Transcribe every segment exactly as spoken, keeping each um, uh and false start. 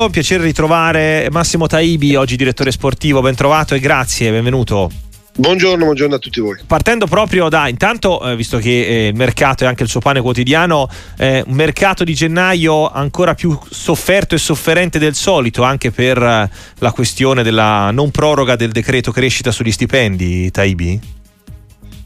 Un piacere ritrovare Massimo Taibi, oggi direttore sportivo. Ben trovato e grazie, benvenuto. Buongiorno, buongiorno a tutti voi. Partendo proprio da, intanto, eh, visto che eh, il mercato è anche il suo pane quotidiano, eh, un mercato di gennaio ancora più sofferto e sofferente del solito, anche per eh, la questione della non proroga del decreto crescita sugli stipendi, Taibi?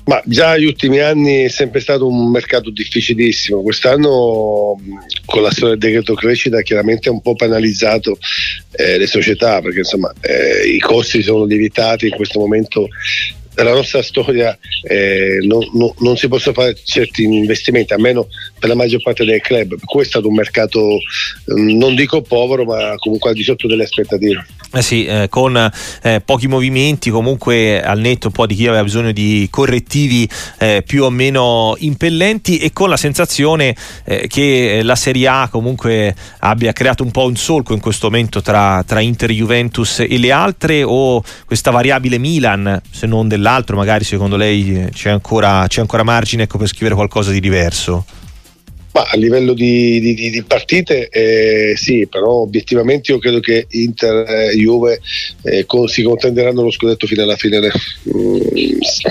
Ma già gli ultimi anni è sempre stato un mercato difficilissimo. Quest'anno, con la storia del decreto crescita, chiaramente ha un po' penalizzato eh, le società, perché insomma eh, i costi sono lievitati in questo momento. Nella nostra storia eh, no, no, non si possono fare certi investimenti, almeno per la maggior parte dei club. Questo è stato un mercato, non dico povero, ma comunque al di sotto delle aspettative. Eh sì, eh, con eh, pochi movimenti, comunque al netto un po' di chi aveva bisogno di correttivi eh, più o meno impellenti, e con la sensazione eh, che la Serie A comunque abbia creato un po' un solco in questo momento tra, tra Inter, Juventus e le altre, o questa variabile Milan, se non del l'altro, magari secondo lei c'è ancora, c'è ancora margine, ecco, per scrivere qualcosa di diverso? Ma a livello di, di, di partite eh, sì, però obiettivamente io credo che Inter e eh, Juve eh, con, si contenderanno lo scudetto fino alla fine. Eh,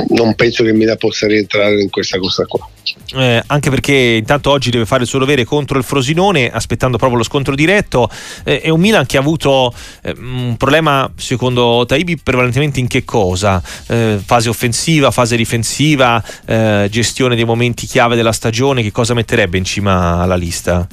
non penso che Milan possa rientrare in questa cosa qua. Eh, anche perché intanto oggi deve fare il suo dovere contro il Frosinone, aspettando proprio lo scontro diretto. Eh, è un Milan che ha avuto eh, un problema, secondo Taibi, prevalentemente in che cosa? Eh, fase offensiva, fase difensiva, eh, gestione dei momenti chiave della stagione, che cosa metterebbe in cima alla lista?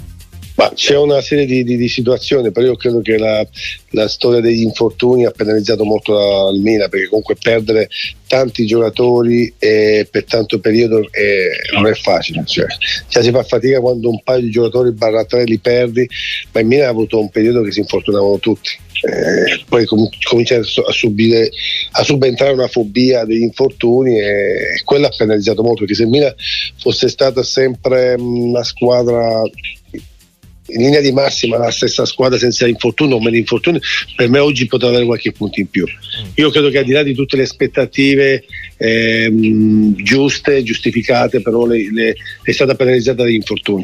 Ma c'è una serie di, di, di situazioni, però io credo che la, la storia degli infortuni ha penalizzato molto il Milan, perché comunque perdere tanti giocatori eh, per tanto periodo eh, non è facile, cioè, cioè si fa fatica quando un paio di giocatori barra tre li perdi, ma il Milan ha avuto un periodo che si infortunavano tutti. Eh, poi com- comincia a subire a subentrare una fobia degli infortuni, e quella ha penalizzato molto, perché se il Milan fosse stata sempre una squadra in linea di massima, la stessa squadra senza infortuni o meno infortuni, per me oggi poteva avere qualche punto in più. Io credo che al di là di tutte le aspettative ehm, giuste, giustificate, però le, le, è stata penalizzata dagli infortuni.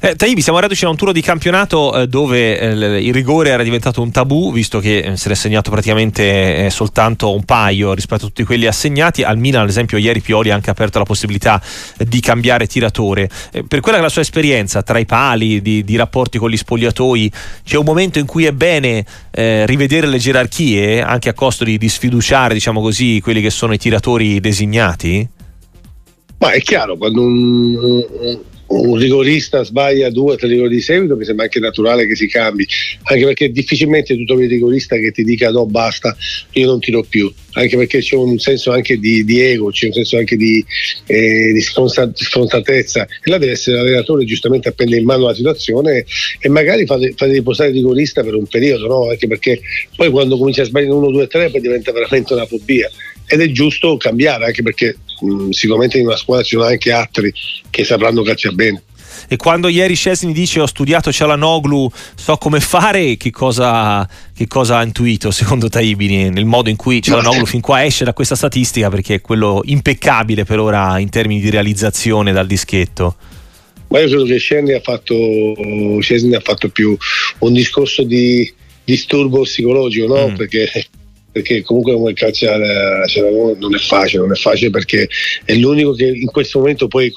Eh, Taibi, siamo arrivati a un turno di campionato eh, dove eh, il rigore era diventato un tabù, visto che eh, se ne è assegnato praticamente eh, soltanto un paio rispetto a tutti quelli assegnati. Al Milan, ad esempio, ieri Pioli ha anche aperto la possibilità eh, di cambiare tiratore. Eh, per quella che è la sua esperienza tra i pali, di, di rapporto con gli spogliatoi, c'è un momento in cui è bene eh, rivedere le gerarchie, anche a costo di, di sfiduciare, diciamo così, quelli che sono i tiratori designati? Ma è chiaro, quando un, un rigorista sbaglia due o tre rigori di seguito, mi sembra anche naturale che si cambi, anche perché difficilmente tu trovi il rigorista che ti dica no, basta, io non tiro più, anche perché c'è un senso anche di, di ego, c'è un senso anche di, eh, di sfrontatezza, e là deve essere l'allenatore giustamente a prendere in mano la situazione e magari fare riposare il rigorista per un periodo, no? Anche perché poi quando comincia a sbagliare uno, due, tre poi diventa veramente una fobia, ed è giusto cambiare, anche perché mh, sicuramente in una squadra ci sono anche altri che sapranno calciare bene. E quando ieri Szczesny dice ho studiato Çalhanoğlu, so come fare, che cosa, che cosa ha intuito secondo Taibi nel modo in cui Çalhanoğlu fin qua esce da questa statistica, perché è quello impeccabile per ora in termini di realizzazione dal dischetto? Ma io credo che Szczesny ha fatto, Szczesny ha fatto più un discorso di disturbo psicologico, no? Mm. perché perché comunque come il calcio non è facile, non è facile perché è l'unico che in questo momento poi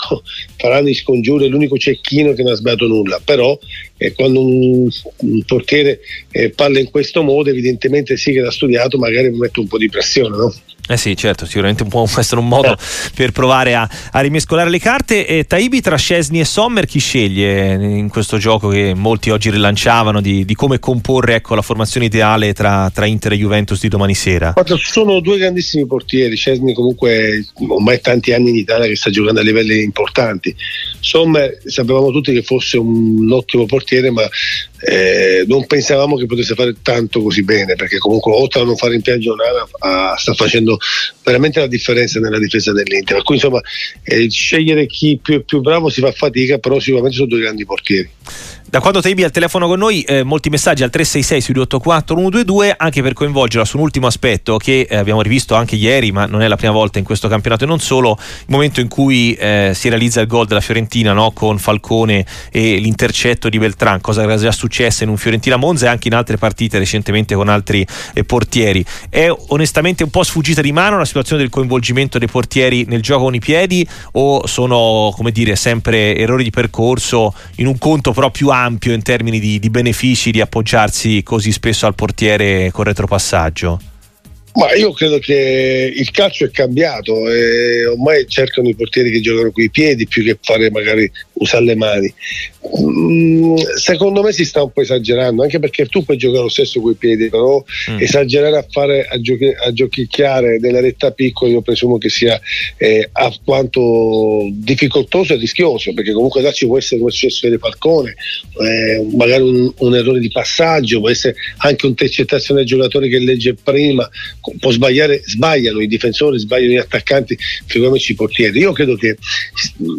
faranno i scongiuri, è l'unico cecchino che non ha sbagliato nulla, però eh, quando un, un portiere eh, parla in questo modo, evidentemente sì che l'ha studiato, magari mette un po' di pressione, no? Eh sì, certo, sicuramente può essere un modo per provare a, a rimescolare le carte. E Taibi, tra Szczesny e Sommer chi sceglie in questo gioco che molti oggi rilanciavano di, di come comporre, ecco, la formazione ideale tra, tra Inter e Juventus di domani sera? Sono due grandissimi portieri. Szczesny comunque ormai tanti anni in Italia che sta giocando a livelli importanti. Sommer sapevamo tutti che fosse un ottimo portiere, ma eh, non pensavamo che potesse fare tanto così bene, perché comunque oltre a non fare in piagionale sta facendo veramente la differenza nella difesa dell'Inter, per cui insomma eh, scegliere chi più è più bravo si fa fatica, però sicuramente sono due grandi portieri. Da quando Taibi è al telefono con noi, eh, molti messaggi al tre sei sei due otto quattro uno due due, anche per coinvolgerla su un ultimo aspetto che eh, abbiamo rivisto anche ieri, ma non è la prima volta in questo campionato e non solo, il momento in cui eh, si realizza il gol della Fiorentina, no? Con Falcone e l'intercetto di Beltran, cosa che era già successa in un Fiorentina-Monza e anche in altre partite recentemente con altri eh, portieri. È onestamente un po' sfuggita di mano la situazione del coinvolgimento dei portieri nel gioco con i piedi, o sono, come dire, sempre errori di percorso in un conto però più ampio in termini di, di benefici di appoggiarsi così spesso al portiere con retropassaggio? Ma io credo che il calcio è cambiato e ormai cercano i portieri che giocano coi piedi più che fare magari usare le mani. Mm, secondo me si sta un po' esagerando, anche perché tu puoi giocare lo stesso coi piedi, però mm. esagerare a fare a, giochi, a giochicchiare nella retta piccola io presumo che sia eh, alquanto difficoltoso e rischioso, perché comunque là ci può essere, come è successo di Falcone, eh, magari un, un errore di passaggio, può essere anche un'intercettazione del giocatore che legge prima, può sbagliare, sbagliano i difensori, sbagliano gli attaccanti, figuriamoci i portieri. Io credo che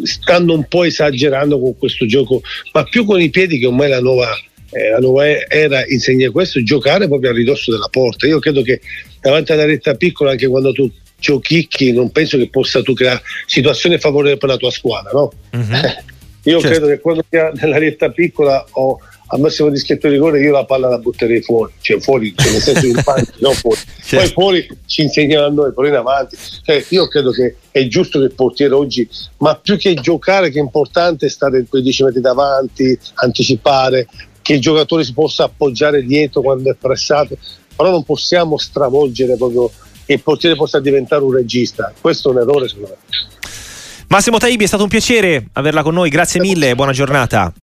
stanno un po' esagerando con questo gioco, ma più con i piedi, che ormai la nuova, eh, la nuova era insegna questo, giocare proprio a ridosso della porta. Io credo che davanti alla retta piccola, anche quando tu giochicchi, non penso che possa tu creare situazione favorevole per la tua squadra, no? Mm-hmm. Io certo. credo che quando sia nella retta piccola o al massimo di schietto di rigore io la palla la butterei fuori, cioè fuori, cioè nel senso in panni, no fuori. Certo. Poi fuori ci insegnano a noi, però in avanti. Cioè, io credo che è giusto che il portiere oggi, ma più che giocare, che è importante stare in quei dieci metri davanti, anticipare, che il giocatore si possa appoggiare dietro quando è pressato, però non possiamo stravolgere proprio che il portiere possa diventare un regista. Questo è un errore secondo me. Massimo Taibi, è stato un piacere averla con noi, grazie mille, buona giornata.